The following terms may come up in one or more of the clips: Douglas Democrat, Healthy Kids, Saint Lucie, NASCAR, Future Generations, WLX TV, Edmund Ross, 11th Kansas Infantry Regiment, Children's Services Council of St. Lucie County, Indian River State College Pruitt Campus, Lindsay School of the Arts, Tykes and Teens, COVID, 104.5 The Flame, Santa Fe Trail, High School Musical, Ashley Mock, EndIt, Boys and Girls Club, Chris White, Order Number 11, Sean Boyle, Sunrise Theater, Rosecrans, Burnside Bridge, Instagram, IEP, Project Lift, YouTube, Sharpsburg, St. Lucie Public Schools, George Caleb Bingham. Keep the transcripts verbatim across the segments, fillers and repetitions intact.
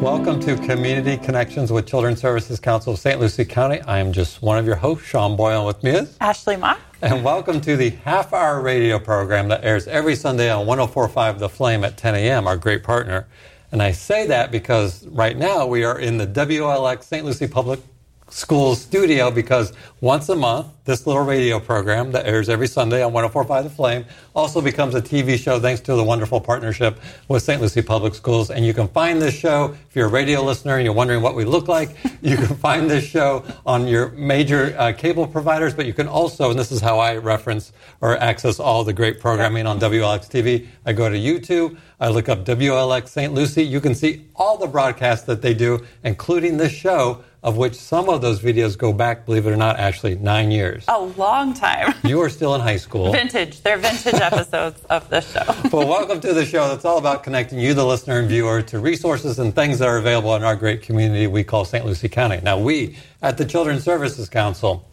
Welcome to Community Connections with Children's Services Council of Saint Lucie County. I am just one of your hosts, Sean Boyle, with me is Ashley Mock. And welcome to the half-hour radio program that airs every Sunday on one oh four point five The Flame at ten a.m., our great partner. And I say that because right now we are in the W L X Saint Lucie Public Schools studio because once a month, this little radio program that airs every Sunday on one oh four point five The Flame also becomes a T V show thanks to the wonderful partnership with Saint Lucie Public Schools. And you can find this show, if you're a radio listener and you're wondering what we look like, you can find this show on your major uh, cable providers, but you can also, and this is how I reference or access all the great programming on W L X T V, I go to YouTube, I look up W L X Saint Lucie. You can see all the broadcasts that they do, including this show, of which some of those videos go back, believe it or not, actually, nine years. A long time. You are still in high school. Vintage. They're vintage episodes of this show. Well, welcome to the show that's all about connecting you, the listener and viewer, to resources and things that are available in our great community we call Saint Lucie County. Now, we at the Children's Services Council,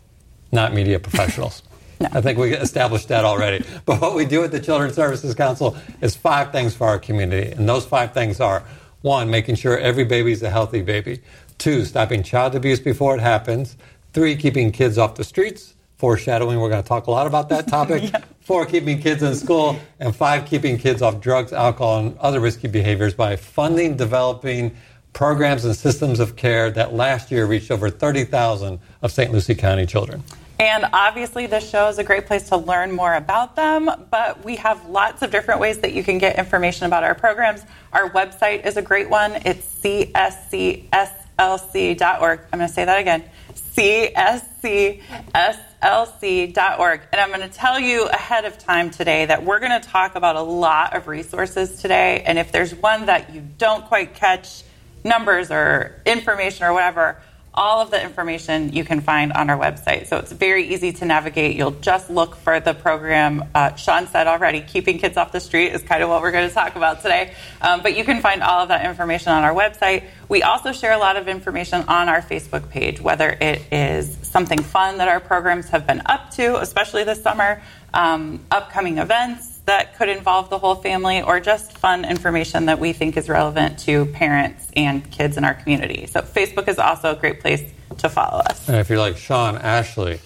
not media professionals. No. I think we established that already. But what we do at the Children's Services Council is five things for our community. And those five things are, one, making sure every baby is a healthy baby. Two, stopping child abuse before it happens. Three, keeping kids off the streets. Foreshadowing, we're going to talk a lot about that topic. Yeah. Four, keeping kids in school. And five, keeping kids off drugs, alcohol, and other risky behaviors by funding, developing programs and systems of care that last year reached over thirty thousand of Saint Lucie County children. And obviously, this show is a great place to learn more about them, but we have lots of different ways that you can get information about our programs. Our website is a great one. It's C S C S L C dot org. I'm going to say that again. C S C S L C dot org. And I'm going to tell you ahead of time today that we're going to talk about a lot of resources today. And if there's one that you don't quite catch, numbers or information or whatever, all of the information you can find on our website. So it's very easy to navigate. You'll just look for the program. Uh, Sean said already, keeping kids off the street is kind of what we're going to talk about today. Um, but you can find all of that information on our website. We also share a lot of information on our Facebook page, whether it is something fun that our programs have been up to, especially this summer, um, upcoming events that could involve the whole family, or just fun information that we think is relevant to parents and kids in our community. So Facebook is also a great place to follow us. And if you're like, Sean, Ashley,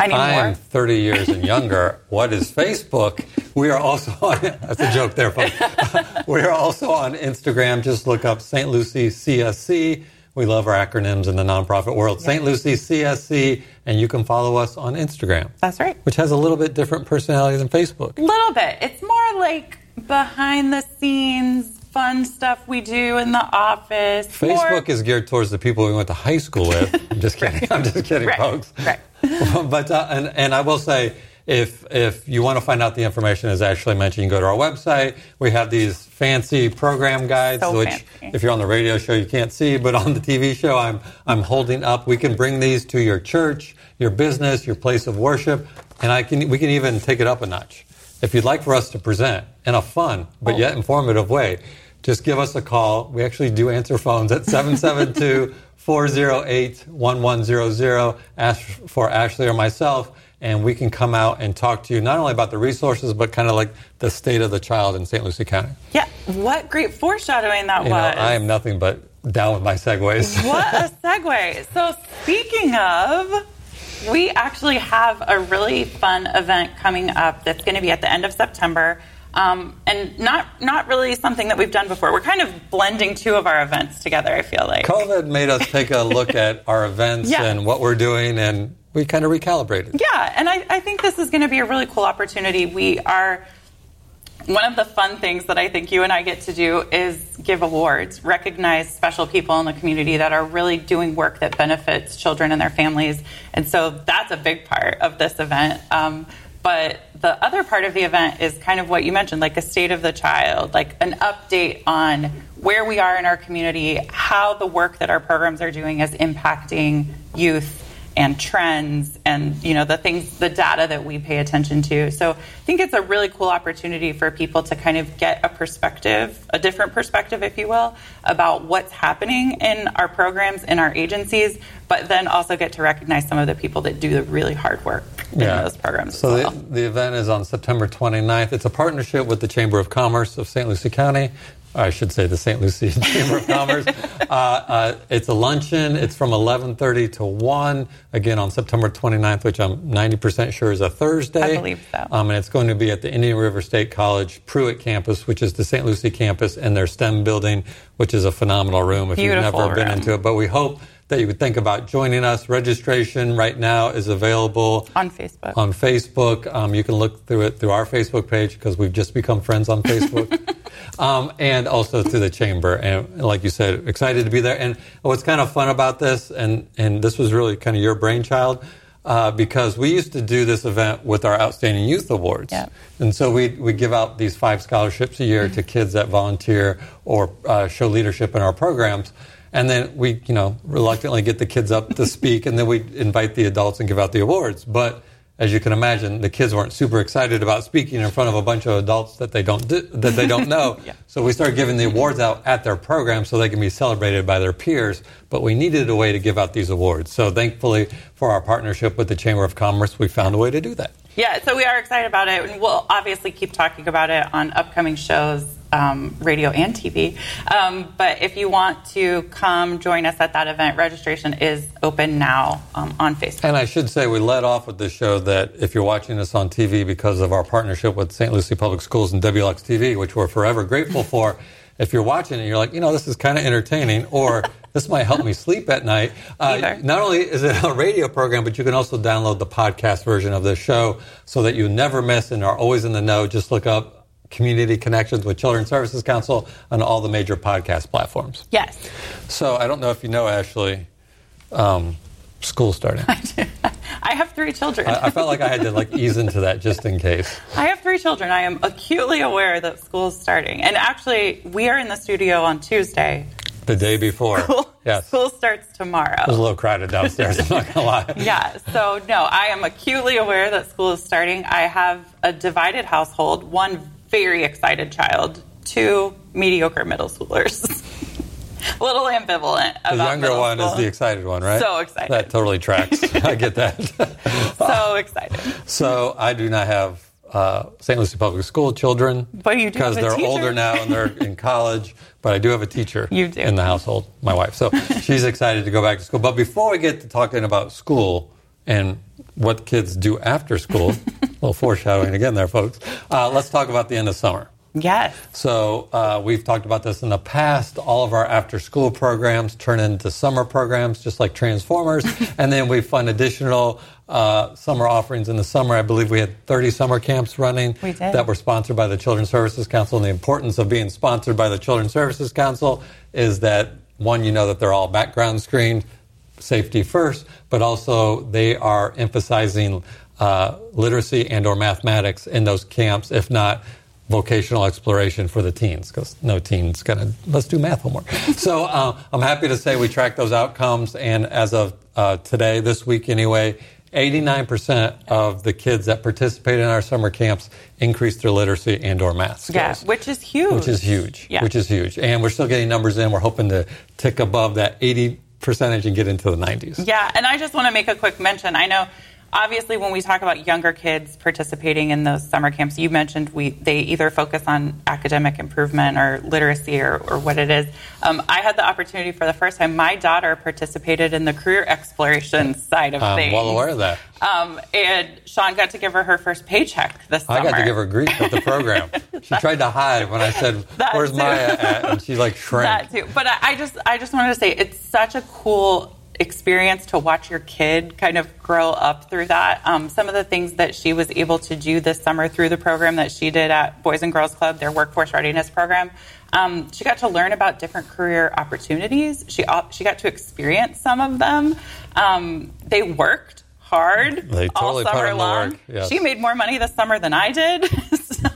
I, need I more. am thirty years and younger. What is Facebook? We are also on, that's a joke there, folks. We are also on Instagram. Just look up Saint Lucie C S C. We love our acronyms in the nonprofit world. Yeah. Saint Lucie C S C, and you can follow us on Instagram. That's right. Which has a little bit different personality than Facebook. A little bit. It's more like behind the scenes, fun stuff we do in the office. Facebook more... is geared towards the people we went to high school with. I'm just kidding. Right. I'm just kidding, right. folks. Right. But uh, and, and I will say, If if you want to find out the information, as Ashley mentioned, you can go to our website. We have these fancy program guides, so which fancy. If you're on the radio show, you can't see, but on the T V show, I'm I'm holding up. We can bring these to your church, your business, your place of worship, and I can we can even take it up a notch. If you'd like for us to present in a fun but oh. yet informative way, just give us a call. We actually do answer phones at seven seven two, four oh eight, one one zero zero. Ask for Ashley or myself. And we can come out and talk to you not only about the resources, but kind of like the state of the child in Saint Lucie County. Yeah, what great foreshadowing that you was. Know, I am nothing but down with my segues. What a segue. So speaking of, we actually have a really fun event coming up that's going to be at the end of September. Um, and not not really something that we've done before. We're kind of blending two of our events together, I feel like. COVID made us take a look at our events yeah. and what we're doing, and we kind of recalibrated. Yeah, and I, I think this is going to be a really cool opportunity. We are, one of the fun things that I think you and I get to do is give awards, recognize special people in the community that are really doing work that benefits children and their families. And so that's a big part of this event. Um, But the other part of the event is kind of what you mentioned, like a state of the child, like an update on where we are in our community, how the work that our programs are doing is impacting youth and trends and, you know, the things, the data that we pay attention to. So I think it's a really cool opportunity for people to kind of get a perspective, a different perspective, if you will, about what's happening in our programs, in our agencies, but then also get to recognize some of the people that do the really hard work in yeah. those programs. So as well. the, the event is on September twenty-ninth. It's a partnership with the Chamber of Commerce of Saint Lucie County, I should say the Saint Lucie Chamber of Commerce. uh, uh, it's a luncheon. It's from eleven thirty to one, again, on September twenty-ninth, which I'm ninety percent sure is a Thursday. I believe so. Um, and it's going to be at the Indian River State College Pruitt Campus, which is the Saint Lucie campus, and their STEM building, which is a phenomenal room if Beautiful you've never room. been into it. But we hope that you would think about joining us. Registration right now is available on Facebook. On Facebook. Um, you can look through it through our Facebook page because we've just become friends on Facebook. Um, and also through the chamber. And like you said, excited to be there. And what's kind of fun about this, and, and this was really kind of your brainchild, uh, because we used to do this event with our Outstanding Youth Awards. Yep. And so we we give out these five scholarships a year mm-hmm. to kids that volunteer or uh, show leadership in our programs. And then we, you know, reluctantly get the kids up to speak, and then we invite the adults and give out the awards. But as you can imagine, the kids weren't super excited about speaking in front of a bunch of adults that they don't do, that they don't know. yeah. So we started giving the awards out at their program so they can be celebrated by their peers. But we needed a way to give out these awards. So thankfully for our partnership with the Chamber of Commerce, we found a way to do that. Yeah, so we are excited about it, and we'll obviously keep talking about it on upcoming shows, um, radio and T V. Um, but if you want to come join us at that event, registration is open now um, on Facebook. And I should say we led off with this show that if you're watching us on T V because of our partnership with Saint Lucie Public Schools and W L X T V, which we're forever grateful for, if you're watching it, you're like, you know, this is kind of entertaining, or this might help me sleep at night. Uh, not only is it a radio program, but you can also download the podcast version of this show so that you never miss and are always in the know. Just look up Community Connections with Children's Services Council on all the major podcast platforms. Yes. So I don't know if you know, Ashley, um, school starting. I do. I have three children. I, I felt like I had to like ease into that just in case. I have three children. I am acutely aware that school's starting. And actually, we are in the studio on Tuesday. The day before. School, yes. School starts tomorrow. It was a little crowded downstairs, I'm not going to lie. Yeah, so no, I am acutely aware that school is starting. I have a divided household, one very excited child, two mediocre middle schoolers. A little ambivalent about the younger one is the excited one, right? So excited. That totally tracks. I get that. So excited. So I do not have Uh, Saint Lucie Public School children, but you do because they're teacher. older now and they're in college, but I do have a teacher you do. in the household, my wife. So she's excited to go back to school. But before we get to talking about school and what kids do after school, a little foreshadowing again there, folks, uh, let's talk about the end of summer. Yes. So uh, we've talked about this in the past. All of our after-school programs turn into summer programs, just like Transformers. And then we fund additional uh, summer offerings in the summer. I believe we had thirty summer camps running we did. that were sponsored by the Children's Services Council. And the importance of being sponsored by the Children's Services Council is that, one, you know that they're all background screened, safety first, but also they are emphasizing uh, literacy and or mathematics in those camps, if not vocational exploration for the teens, because no teen's gonna, let's do math homework. So uh, I'm happy to say we track those outcomes, and as of uh, today, this week anyway, eighty-nine percent of the kids that participated in our summer camps increased their literacy and or math skills. Yeah, which is huge. Which is huge, yeah. which is huge. And we're still getting numbers in. We're hoping to tick above that eighty percent and get into the nineties. Yeah, and I just wanna make a quick mention. I know obviously, when we talk about younger kids participating in those summer camps, you mentioned we they either focus on academic improvement or literacy or, or what it is. Um, I had the opportunity for the first time. My daughter participated in the career exploration side of things. I'm well aware of that. Um, and Sean got to give her her first paycheck this summer. I got to give her grief at the program. She tried to hide when I said, "Where's Maya at?" And she like shrank. That too. But I, I just I just wanted to say it's such a cool experience to watch your kid kind of grow up through that. Um, some of the things that she was able to do this summer through the program that she did at Boys and Girls Club, their workforce readiness program, um, she got to learn about different career opportunities. She she got to experience some of them. Um, they worked hard they totally all summer long. Yes. She made more money this summer than I did. so,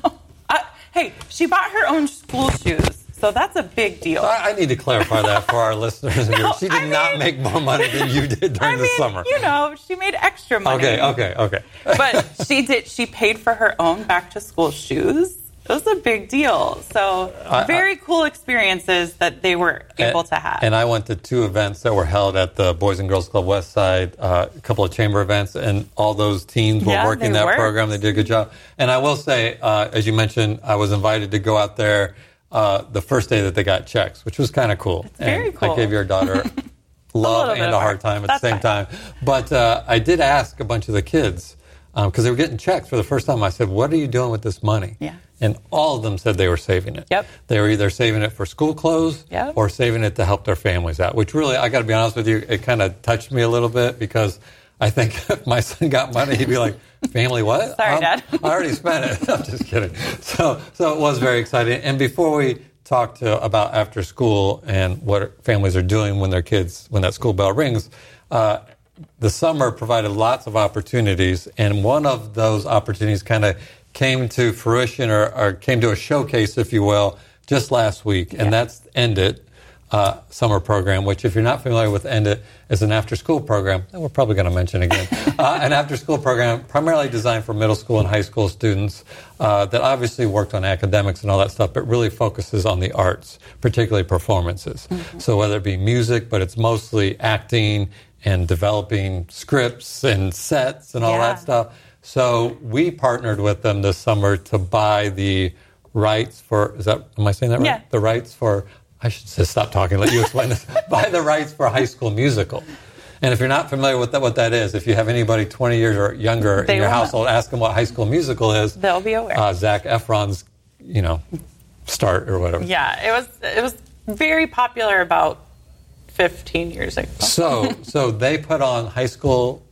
I, hey, she bought her own school shoes. So that's a big deal. I need to clarify that for our listeners. No, she did I mean, not make more money than you did during I mean, the summer. You know, she made extra money. Okay, okay, okay. But she did. She paid for her own back-to-school shoes. It was a big deal. So very I, I, cool experiences that they were able and, to have. And I went to two events that were held at the Boys and Girls Club West Side, uh, a couple of chamber events, and all those teens were yeah, working that worked. program. They did a good job. And I will say, uh, as you mentioned, I was invited to go out there uh, the first day that they got checks, which was kind of cool. It's very and cool. I gave your daughter love a and a hard time at That's the same fine. time. But uh, I did ask a bunch of the kids, because um, they were getting checks for the first time. I said, what are you doing with this money? Yeah. And all of them said they were saving it. Yep. They were either saving it for school clothes yep. or saving it to help their families out, which really, I got to be honest with you, it kind of touched me a little bit, because I think if my son got money, he'd be like, family what? Sorry, um, Dad. I already spent it. I'm just kidding. So so it was very exciting. And before we talk to about after school and what families are doing when their kids, when that school bell rings, uh, the summer provided lots of opportunities. And one of those opportunities kind of came to fruition, or, or came to a showcase, if you will, just last week. And yeah. that's EndIt uh, summer program, which if you're not familiar with EndIt, is an after-school program. And we're probably going to mention again. uh, an after-school program primarily designed for middle school and high school students uh, that obviously worked on academics and all that stuff, but really focuses on the arts, particularly performances. Mm-hmm. So whether it be music, but it's mostly acting and developing scripts and sets and all yeah. that stuff. So we partnered with them this summer to buy the rights for, is that, am I saying that right? Yeah. The rights for, I should just stop talking, let you explain this. Buy the rights for High School Musical. And if you're not familiar with that, what that is, if you have anybody twenty years or younger they in your household, ask them what High School Musical is. They'll be aware. Uh, Zac Efron's, you know, start or whatever. Yeah, it was it was very popular about fifteen years ago. So, so they put on High School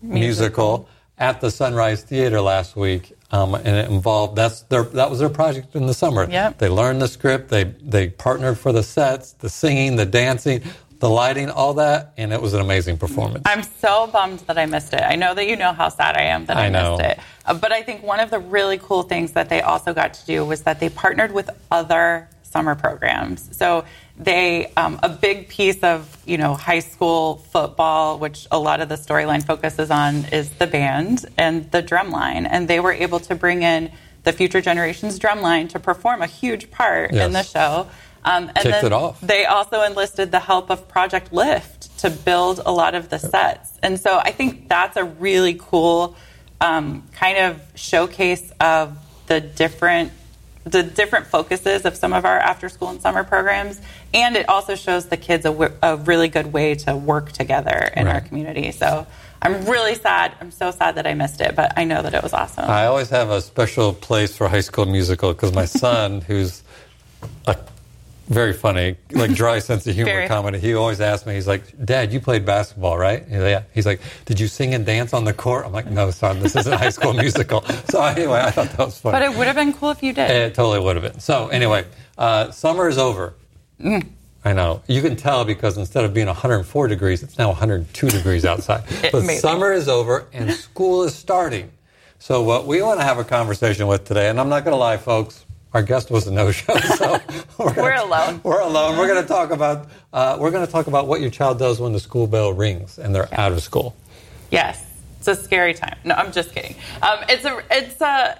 Musical. musical. At the Sunrise Theater last week, um, and it involved that's their that was their project in the summer. Yep. They learned the script, they they partnered for the sets, the singing, the dancing, the lighting, all that, and it was an amazing performance. I'm so bummed that I missed it. I know that you know how sad I am that I, I missed it. Uh, but I think one of the really cool things that they also got to do was that they partnered with other summer programs. So they, um, a big piece of, you know, high school football, which a lot of the storyline focuses on, is the band and the drumline. And they were able to bring in the Future Generations drumline to perform a huge part yes. in the show. Um, and Kicked then it off. They also enlisted the help of Project Lift to build a lot of the sets. And so I think that's a really cool um, kind of showcase of the different the different focuses of some of our after-school and summer programs, and it also shows the kids a, w- a really good way to work together in right. our community. So I'm really sad. I'm so sad that I missed it, but I know that it was awesome. I always have a special place for High School Musical because my son, who's a very funny, like dry sense of humor very. comedy, he always asks me, he's like, Dad, you played basketball, right? Yeah. He's like, did you sing and dance on the court? I'm like, no, son, this isn't High School Musical. So anyway, I thought that was funny. But it would have been cool if you did. It totally would have been. So anyway, uh, summer is over. Mm. I know. You can tell because instead of being one hundred four degrees, it's now one hundred two degrees outside. But summer is over and school is starting. So what we want to have a conversation with today, and I'm not going to lie, folks, our guest was a no-show, so we're, we're alone. We're alone. We're going to talk about uh, we're going to talk about what your child does when the school bell rings and they're yeah. out of school. Yes, it's a scary time. No, I'm just kidding. Um, it's a it's a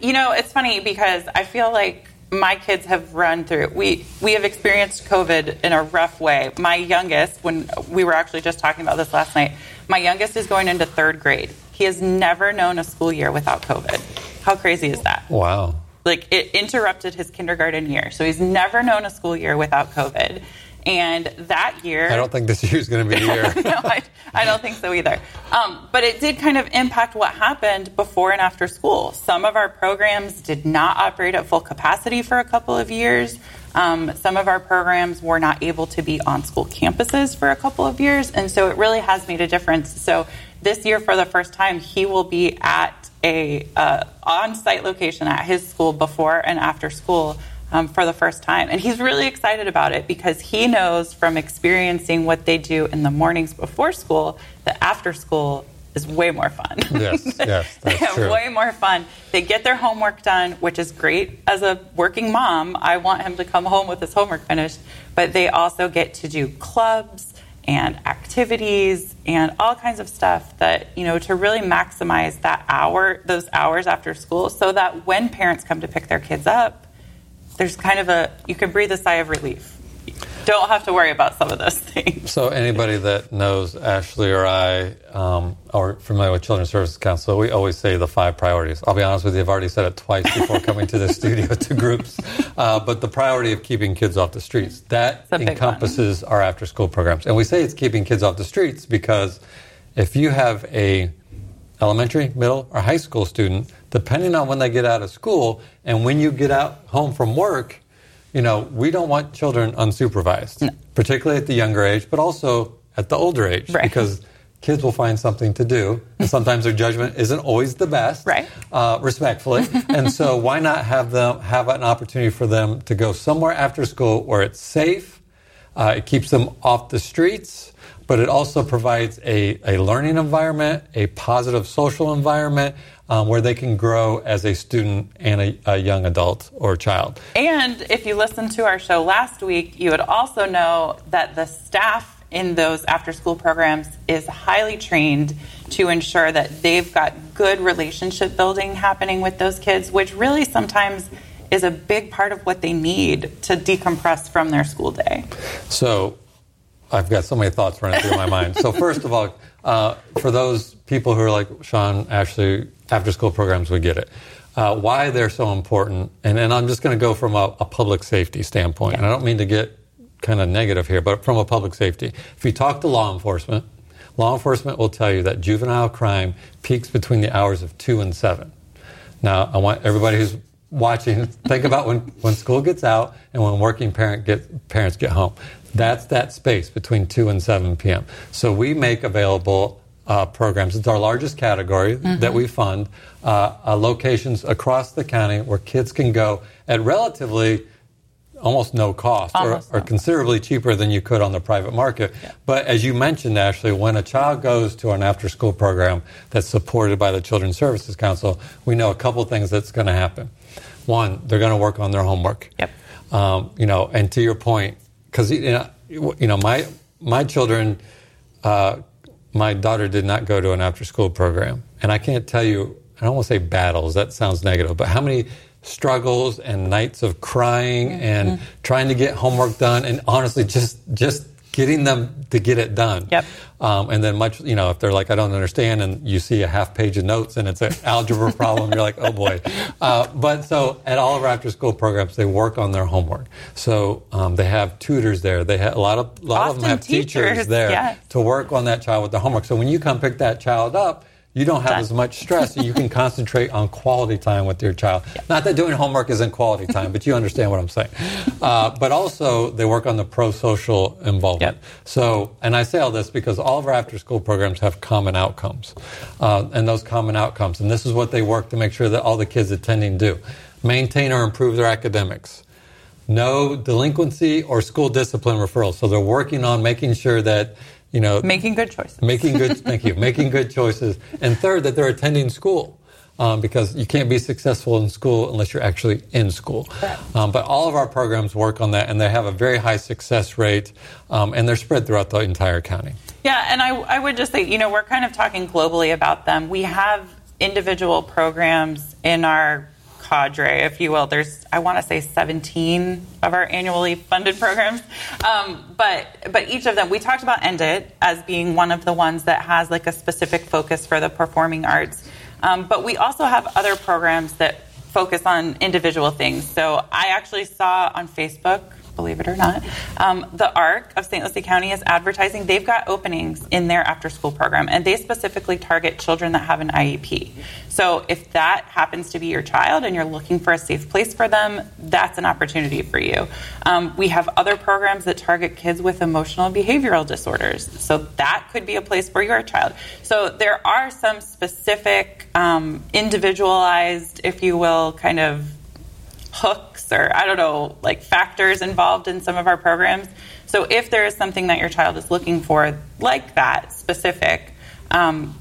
you know it's funny because I feel like my kids have run through we we have experienced COVID in a rough way. My youngest, when we were actually just talking about this last night, my youngest is going into third grade. He has never known a school year without COVID. How crazy is that? Wow. Like, it interrupted his kindergarten year. So he's never known a school year without COVID. And that year... I don't think this year's going to be the year. No, I, I don't think so either. Um, but it did kind of impact what happened before and after school. Some of our programs did not operate at full capacity for a couple of years. Um, some of our programs were not able to be on school campuses for a couple of years. And so it really has made a difference. So this year, for the first time, he will be at a uh, on-site location at his school before and after school um, for the first time. And he's really excited about it because he knows from experiencing what they do in the mornings before school that after school is way more fun. Yes, yes, that's yeah, true. Way more fun. They get their homework done, which is great. As a working mom, I want him to come home with his homework finished, but they also get to do clubs and activities and all kinds of stuff that, you know, to really maximize that hour, those hours after school, so that when parents come to pick their kids up, there's kind of a, you can breathe a sigh of relief. don't have to worry about some of those things. So anybody that knows Ashley or I um, are familiar with Children's Services Council, we always say the five priorities. I'll be honest with you, I've already said it twice before coming to the studio to groups. Uh, but the priority of keeping kids off the streets, that encompasses our after-school programs. And we say it's keeping kids off the streets because if you have a elementary, middle, or high school student, depending on when they get out of school and when you get out home from work, you know, we don't want children unsupervised, no. particularly at the younger age, but also at the older age, right. because kids will find something to do, and sometimes their judgment isn't always the best, right. uh, respectfully. And so why not have them have an opportunity for them to go somewhere after school where it's safe, uh, it keeps them off the streets, but it also provides a, a learning environment, a positive social environment, um, where they can grow as a student and a, a young adult or child. And if you listened to our show last week, you would also know that the staff in those after-school programs is highly trained to ensure that they've got good relationship building happening with those kids, which really sometimes is a big part of what they need to decompress from their school day. So I've got so many thoughts running through my mind. So first of all, uh, for those people who are like, Sean, Ashley, after-school programs, we get it. Uh, why they're so important, and, and I'm just going to go from a, a public safety standpoint, yeah. and I don't mean to get kind of negative here, but from a public safety. If you talk to law enforcement, law enforcement will tell you that juvenile crime peaks between the hours of two and seven. Now, I want everybody who's watching, think about when, when school gets out and when working parent get, parents get home. That's that space between two and seven p.m. So we make available uh, programs. It's our largest category mm-hmm. that we fund, uh, uh, locations across the county where kids can go at relatively almost no cost almost or, no. or considerably cheaper than you could on the private market. Yeah. But as you mentioned, Ashley, when a child goes to an after-school program that's supported by the Children's Services Council, we know a couple things that's going to happen. One, they're going to work on their homework. Yep. Um, you know, and to your point, because, you know, you know, my my children, uh, my daughter did not go to an after-school program. And I can't tell you, I don't want to say battles, that sounds negative, but how many struggles and nights of crying mm-hmm. and trying to get homework done and honestly just just getting them to get it done. Yep. Um, and then much, you know, if they're like, I don't understand, and you see a half page of notes and it's an algebra problem, you're like, oh boy. Uh, but so at all of our after school programs, they work on their homework. So um, they have tutors there. They have a lot of, a lot Often of them have teachers, teachers there yes. to work on that child with the homework. So when you come pick that child up, you don't have as much stress, and you can concentrate on quality time with your child. Not that doing homework isn't quality time, but you understand what I'm saying. Uh, but also, they work on the pro-social involvement. Yep. So, and I say all this because all of our after-school programs have common outcomes. Uh, and those common outcomes, and this is what they work to make sure that all the kids attending do. Maintain or improve their academics. No delinquency or school discipline referrals. So they're working on making sure that You know, making good choices. Making good, thank you. Making good choices. And third, that they're attending school um, because you can't be successful in school unless you're actually in school. Um, but all of our programs work on that, and they have a very high success rate, um, and they're spread throughout the entire county. Yeah, and I, I would just say, you know, we're kind of talking globally about them. We have individual programs in our cadre, if you will. There's, I want to say, seventeen of our annually funded programs. Um, but but each of them, we talked about EndIt as being one of the ones that has like a specific focus for the performing arts. Um, but we also have other programs that focus on individual things. So I actually saw on Facebook, believe it or not, um, the ARC of Saint Lucie County is advertising. They've got openings in their after-school program, and they specifically target children that have an I E P. So if that happens to be your child and you're looking for a safe place for them, that's an opportunity for you. Um, we have other programs that target kids with emotional and behavioral disorders. So that could be a place for your child. So there are some specific, um, individualized, if you will, kind of hooks or, I don't know, like factors involved in some of our programs. So if there is something that your child is looking for, like that specific, um,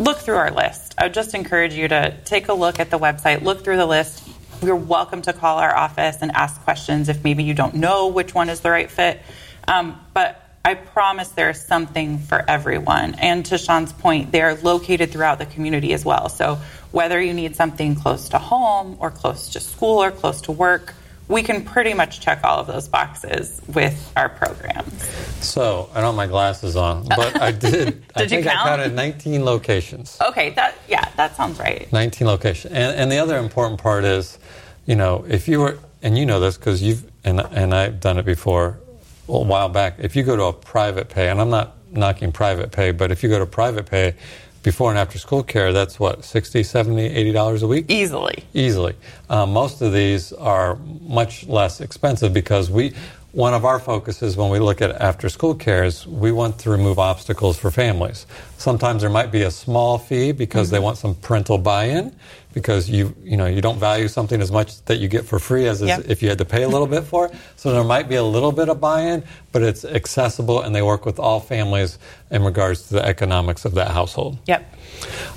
look through our list. I would just encourage you to take a look at the website, look through the list. You're welcome to call our office and ask questions if maybe you don't know which one is the right fit. Um, but I promise there's something for everyone. And to Sean's point, they're located throughout the community as well. So whether you need something close to home or close to school or close to work, we can pretty much check all of those boxes with our programs. So, I don't have my glasses on, but I did. did I think you count? I counted nineteen locations. Okay, that yeah, that sounds right. nineteen locations. And, and the other important part is, you know, if you were, and you know this because you've, and, and I've done it before a while back, if you go to a private pay, and I'm not knocking private pay, but if you go to private pay, before and after school care, that's what, sixty dollars, seventy dollars, eighty dollars a week? Easily. Easily. Um, most of these are much less expensive because we, one of our focuses when we look at after school care is we want to remove obstacles for families. Sometimes there might be a small fee because mm-hmm. they want some parental buy-in because you you know you don't value something as much that you get for free as, yep. as if you had to pay a little bit for it. So there might be a little bit of buy-in, but it's accessible and they work with all families in regards to the economics of that household. Yep.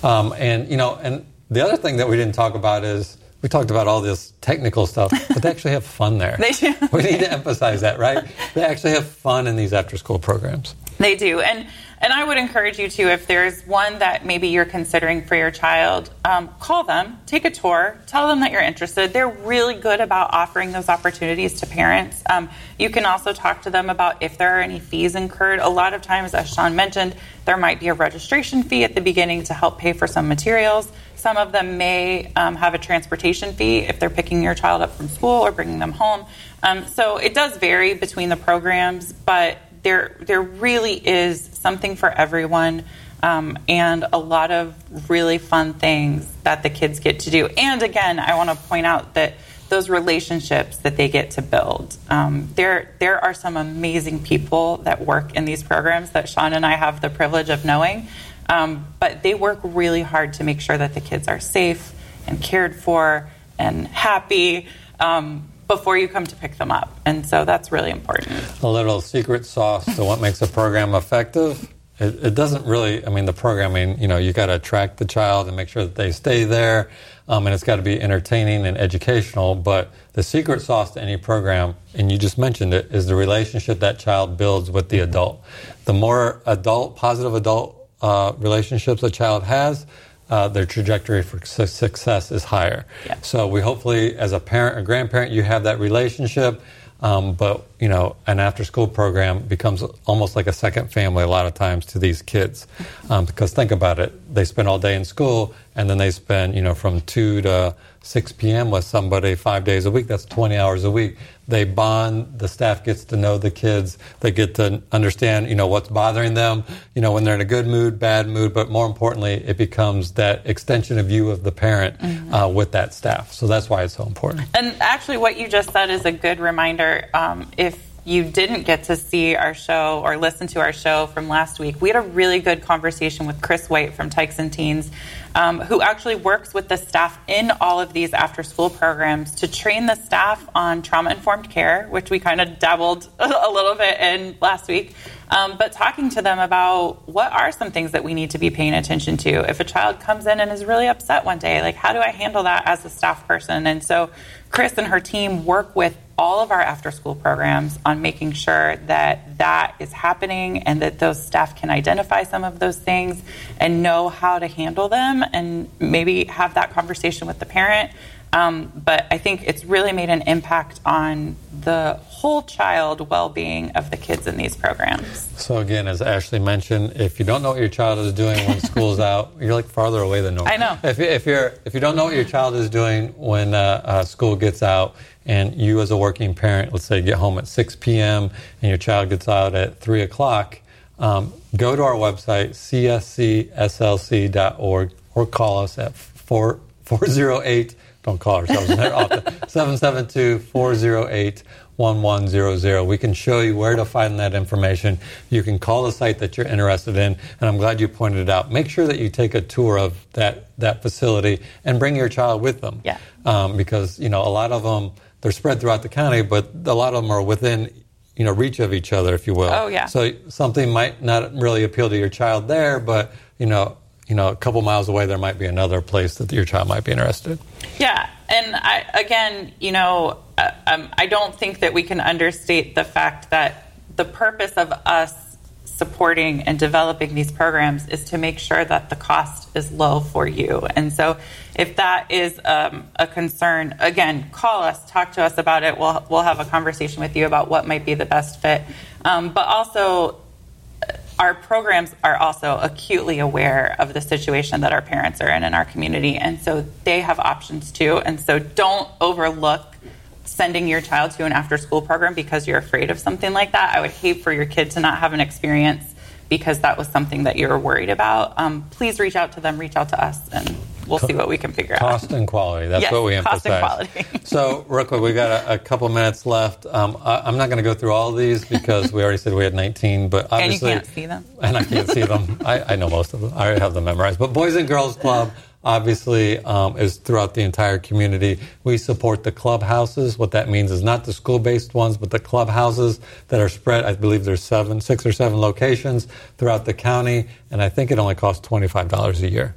Um, and you know, and the other thing that we didn't talk about is we talked about all this technical stuff, but they actually have fun there. They do. We need to emphasize that, right? They actually have fun in these after-school programs. They do. And and I would encourage you to, if there's one that maybe you're considering for your child, um, call them, take a tour, tell them that you're interested. They're really good about offering those opportunities to parents. Um, you can also talk to them about if there are any fees incurred. A lot of times, as Sean mentioned, there might be a registration fee at the beginning to help pay for some materials. Some of them may um, have a transportation fee if they're picking your child up from school or bringing them home. Um, so it does vary between the programs, but there there really is something for everyone um, and a lot of really fun things that the kids get to do. And again, I want to point out that those relationships that they get to build. Um, there there are some amazing people that work in these programs that Sean and I have the privilege of knowing. Um, but they work really hard to make sure that the kids are safe and cared for and happy um, before you come to pick them up. And so that's really important. A little secret sauce to what makes a program effective. It, it doesn't really, I mean, the programming, you know, you got to attract the child and make sure that they stay there. Um, and it's got to be entertaining and educational. But the secret sauce to any program, and you just mentioned it, is the relationship that child builds with the adult. The more adult, positive adult, Uh, relationships a child has, uh, their trajectory for su- success is higher. Yeah. So we hopefully, as a parent or grandparent, you have that relationship, um, but you know, an after-school program becomes almost like a second family a lot of times to these kids, um, because think about it, they spend all day in school, and then they spend you know from two to six p.m. with somebody five days a week. That's twenty hours a week. They bond, the staff gets to know the kids, they get to understand, you know, what's bothering them, you know, when they're in a good mood, bad mood, but more importantly, it becomes that extension of you of the parent mm-hmm. uh, with that staff. So that's why it's so important. And actually what you just said is a good reminder. Um, if you didn't get to see our show or listen to our show from last week, we had a really good conversation with Chris White from Tykes and Teens, um, who actually works with the staff in all of these after-school programs to train the staff on trauma-informed care, which we kind of dabbled a little bit in last week, um, but talking to them about what are some things that we need to be paying attention to. If a child comes in and is really upset one day, like how do I handle that as a staff person? And so Chris and her team work with all of our after-school programs on making sure that that is happening and that those staff can identify some of those things and know how to handle them and maybe have that conversation with the parent. Um, but I think it's really made an impact on the whole child well-being of the kids in these programs. So again, as Ashley mentioned, if you don't know what your child is doing when school's out, you're like farther away than normal. I know. If, if you're if you don't know what your child is doing when uh, uh, school gets out, and you as a working parent, let's say, get home at six p.m. and your child gets out at three o'clock, um, go to our website, c s c s l c dot org, or call us at four zero eight, don't call ourselves often, seven seven two, four zero eight, one one zero zero. We can show you where to find that information. You can call the site that you're interested in, and I'm glad you pointed it out. Make sure that you take a tour of that, that facility and bring your child with them. Yeah. Um, because, you know, a lot of them, they're spread throughout the county, but a lot of them are within, you know, reach of each other, if you will. Oh, yeah. So something might not really appeal to your child there, but, you know, you know, a couple miles away, there might be another place that your child might be interested. Yeah. And I, again, you know, uh, um, I don't think that we can understate the fact that the purpose of us supporting and developing these programs is to make sure that the cost is low for you. And so if that is um, a concern, again, call us, talk to us about it. We'll we'll have a conversation with you about what might be the best fit. Um, but also, our programs are also acutely aware of the situation that our parents are in in our community. And so they have options too. And so don't overlook sending your child to an after-school program because you're afraid of something like that. I would hate for your kid to not have an experience because that was something that you were worried about. Um, please reach out to them, reach out to us, and we'll see what we can figure cost out. Cost and quality. That's yes, what we emphasize. Cost and quality. So, real quick, we've got a, a couple minutes left. Um, I, I'm not going to go through all of these because we already said we had nineteen, but obviously... And you can't see them. And I can't see them. I, I know most of them. I have them memorized. But Boys and Girls Club... Obviously, um, is throughout the entire community. We support the clubhouses. What that means is not the school-based ones, but the clubhouses that are spread. I believe there's seven, six or seven locations throughout the county, and I think it only costs twenty-five dollars a year.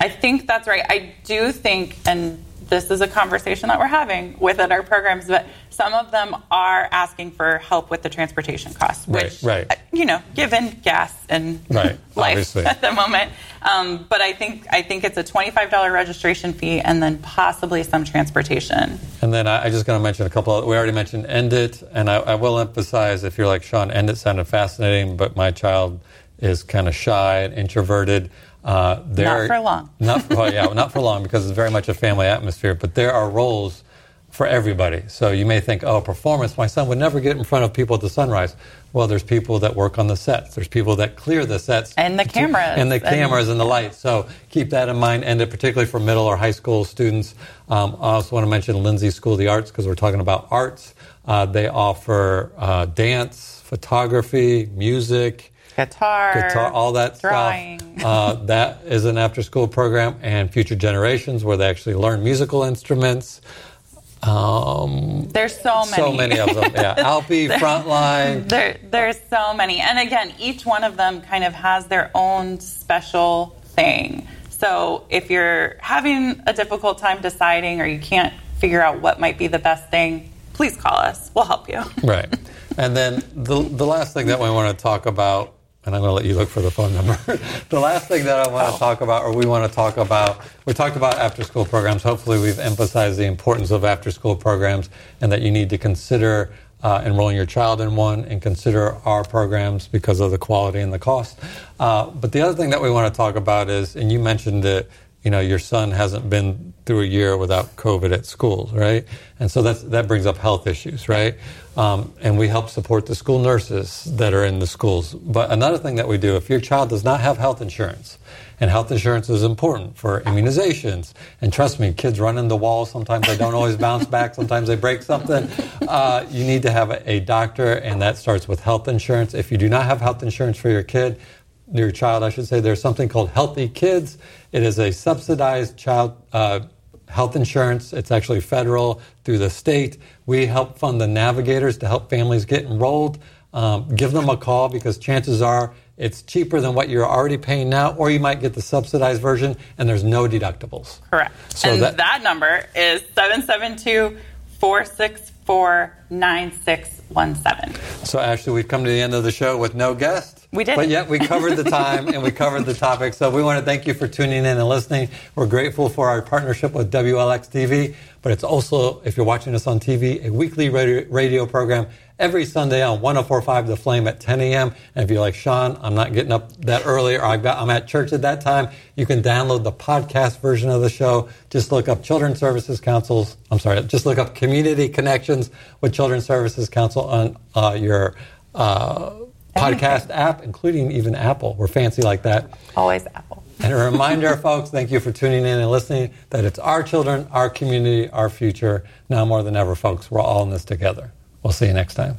I think that's right. I do think, and this is a conversation that we're having within our programs, but some of them are asking for help with the transportation costs, which, right, right. you know, given gas and right, life obviously. At the moment. Um, but I think I think it's a twenty-five dollars registration fee and then possibly some transportation. And then I, I just going to mention a couple of, we already mentioned EndIt, and I, I will emphasize, if you're like, Sean, EndIt sounded fascinating, but my child is kind of shy and introverted. Uh, not for long. not, well, yeah, not for long because it's very much a family atmosphere, but there are roles for everybody. So you may think, oh, performance, my son would never get in front of people at the Sunrise. Well, there's people that work on the sets. There's people that clear the sets. And the cameras. And the cameras and, and the lights. So keep that in mind, and particularly for middle or high school students. Um, I also want to mention Lindsay School of the Arts because we're talking about arts. Uh, they offer uh, dance, photography, music, Guitar, guitar, all that drawing. Stuff. Uh, that is an after-school program, and Future Generations, where they actually learn musical instruments. Um, there's so many. So many of them, yeah. Alpi, Frontline. There, there's so many. And again, each one of them kind of has their own special thing. So if you're having a difficult time deciding or you can't figure out what might be the best thing, please call us. We'll help you. Right. And then the, the last thing that we want to talk about, and I'm going to let you look for the phone number. The last thing that I want oh. to talk about, or we want to talk about, we talked about after-school programs. Hopefully we've emphasized the importance of after-school programs and that you need to consider uh, enrolling your child in one and consider our programs because of the quality and the cost. Uh, but the other thing that we want to talk about is, and you mentioned it, you know, your son hasn't been through a year without COVID at school, right? And so that's, that brings up health issues, right? Um, and we help support the school nurses that are in the schools. But another thing that we do, if your child does not have health insurance, and health insurance is important for immunizations, and trust me, kids run into walls. Sometimes they don't always bounce back. Sometimes they break something. Uh, you need to have a, a doctor, and that starts with health insurance. If you do not have health insurance for your kid, your child, I should say, there's something called Healthy Kids. It is a subsidized child uh, health insurance. It's actually federal through the state. We help fund the navigators to help families get enrolled. Um, give them a call because chances are it's cheaper than what you're already paying now, or you might get the subsidized version, and there's no deductibles. Correct. So and that, that number is seven seven two, four six four, nine six one seven. So, Ashley, we've come to the end of the show with no guest. We did. But yet we covered the time and we covered the topic. So we want to thank you for tuning in and listening. We're grateful for our partnership with W L X T V. But it's also, if you're watching us on T V, a weekly radio, radio program every Sunday on one oh four point five The Flame at ten a.m. And if you're like, Sean, I'm not getting up that early, or I've got, I'm at church at that time, you can download the podcast version of the show. Just look up Children's Services Councils. I'm sorry, just look up Community Connections with Children's Services Council on uh, your uh podcast app, including even Apple. We're fancy like that. Always Apple. And a reminder, folks, thank you for tuning in and listening, that it's our children, our community, our future. Now more than ever, folks, we're all in this together. We'll see you next time.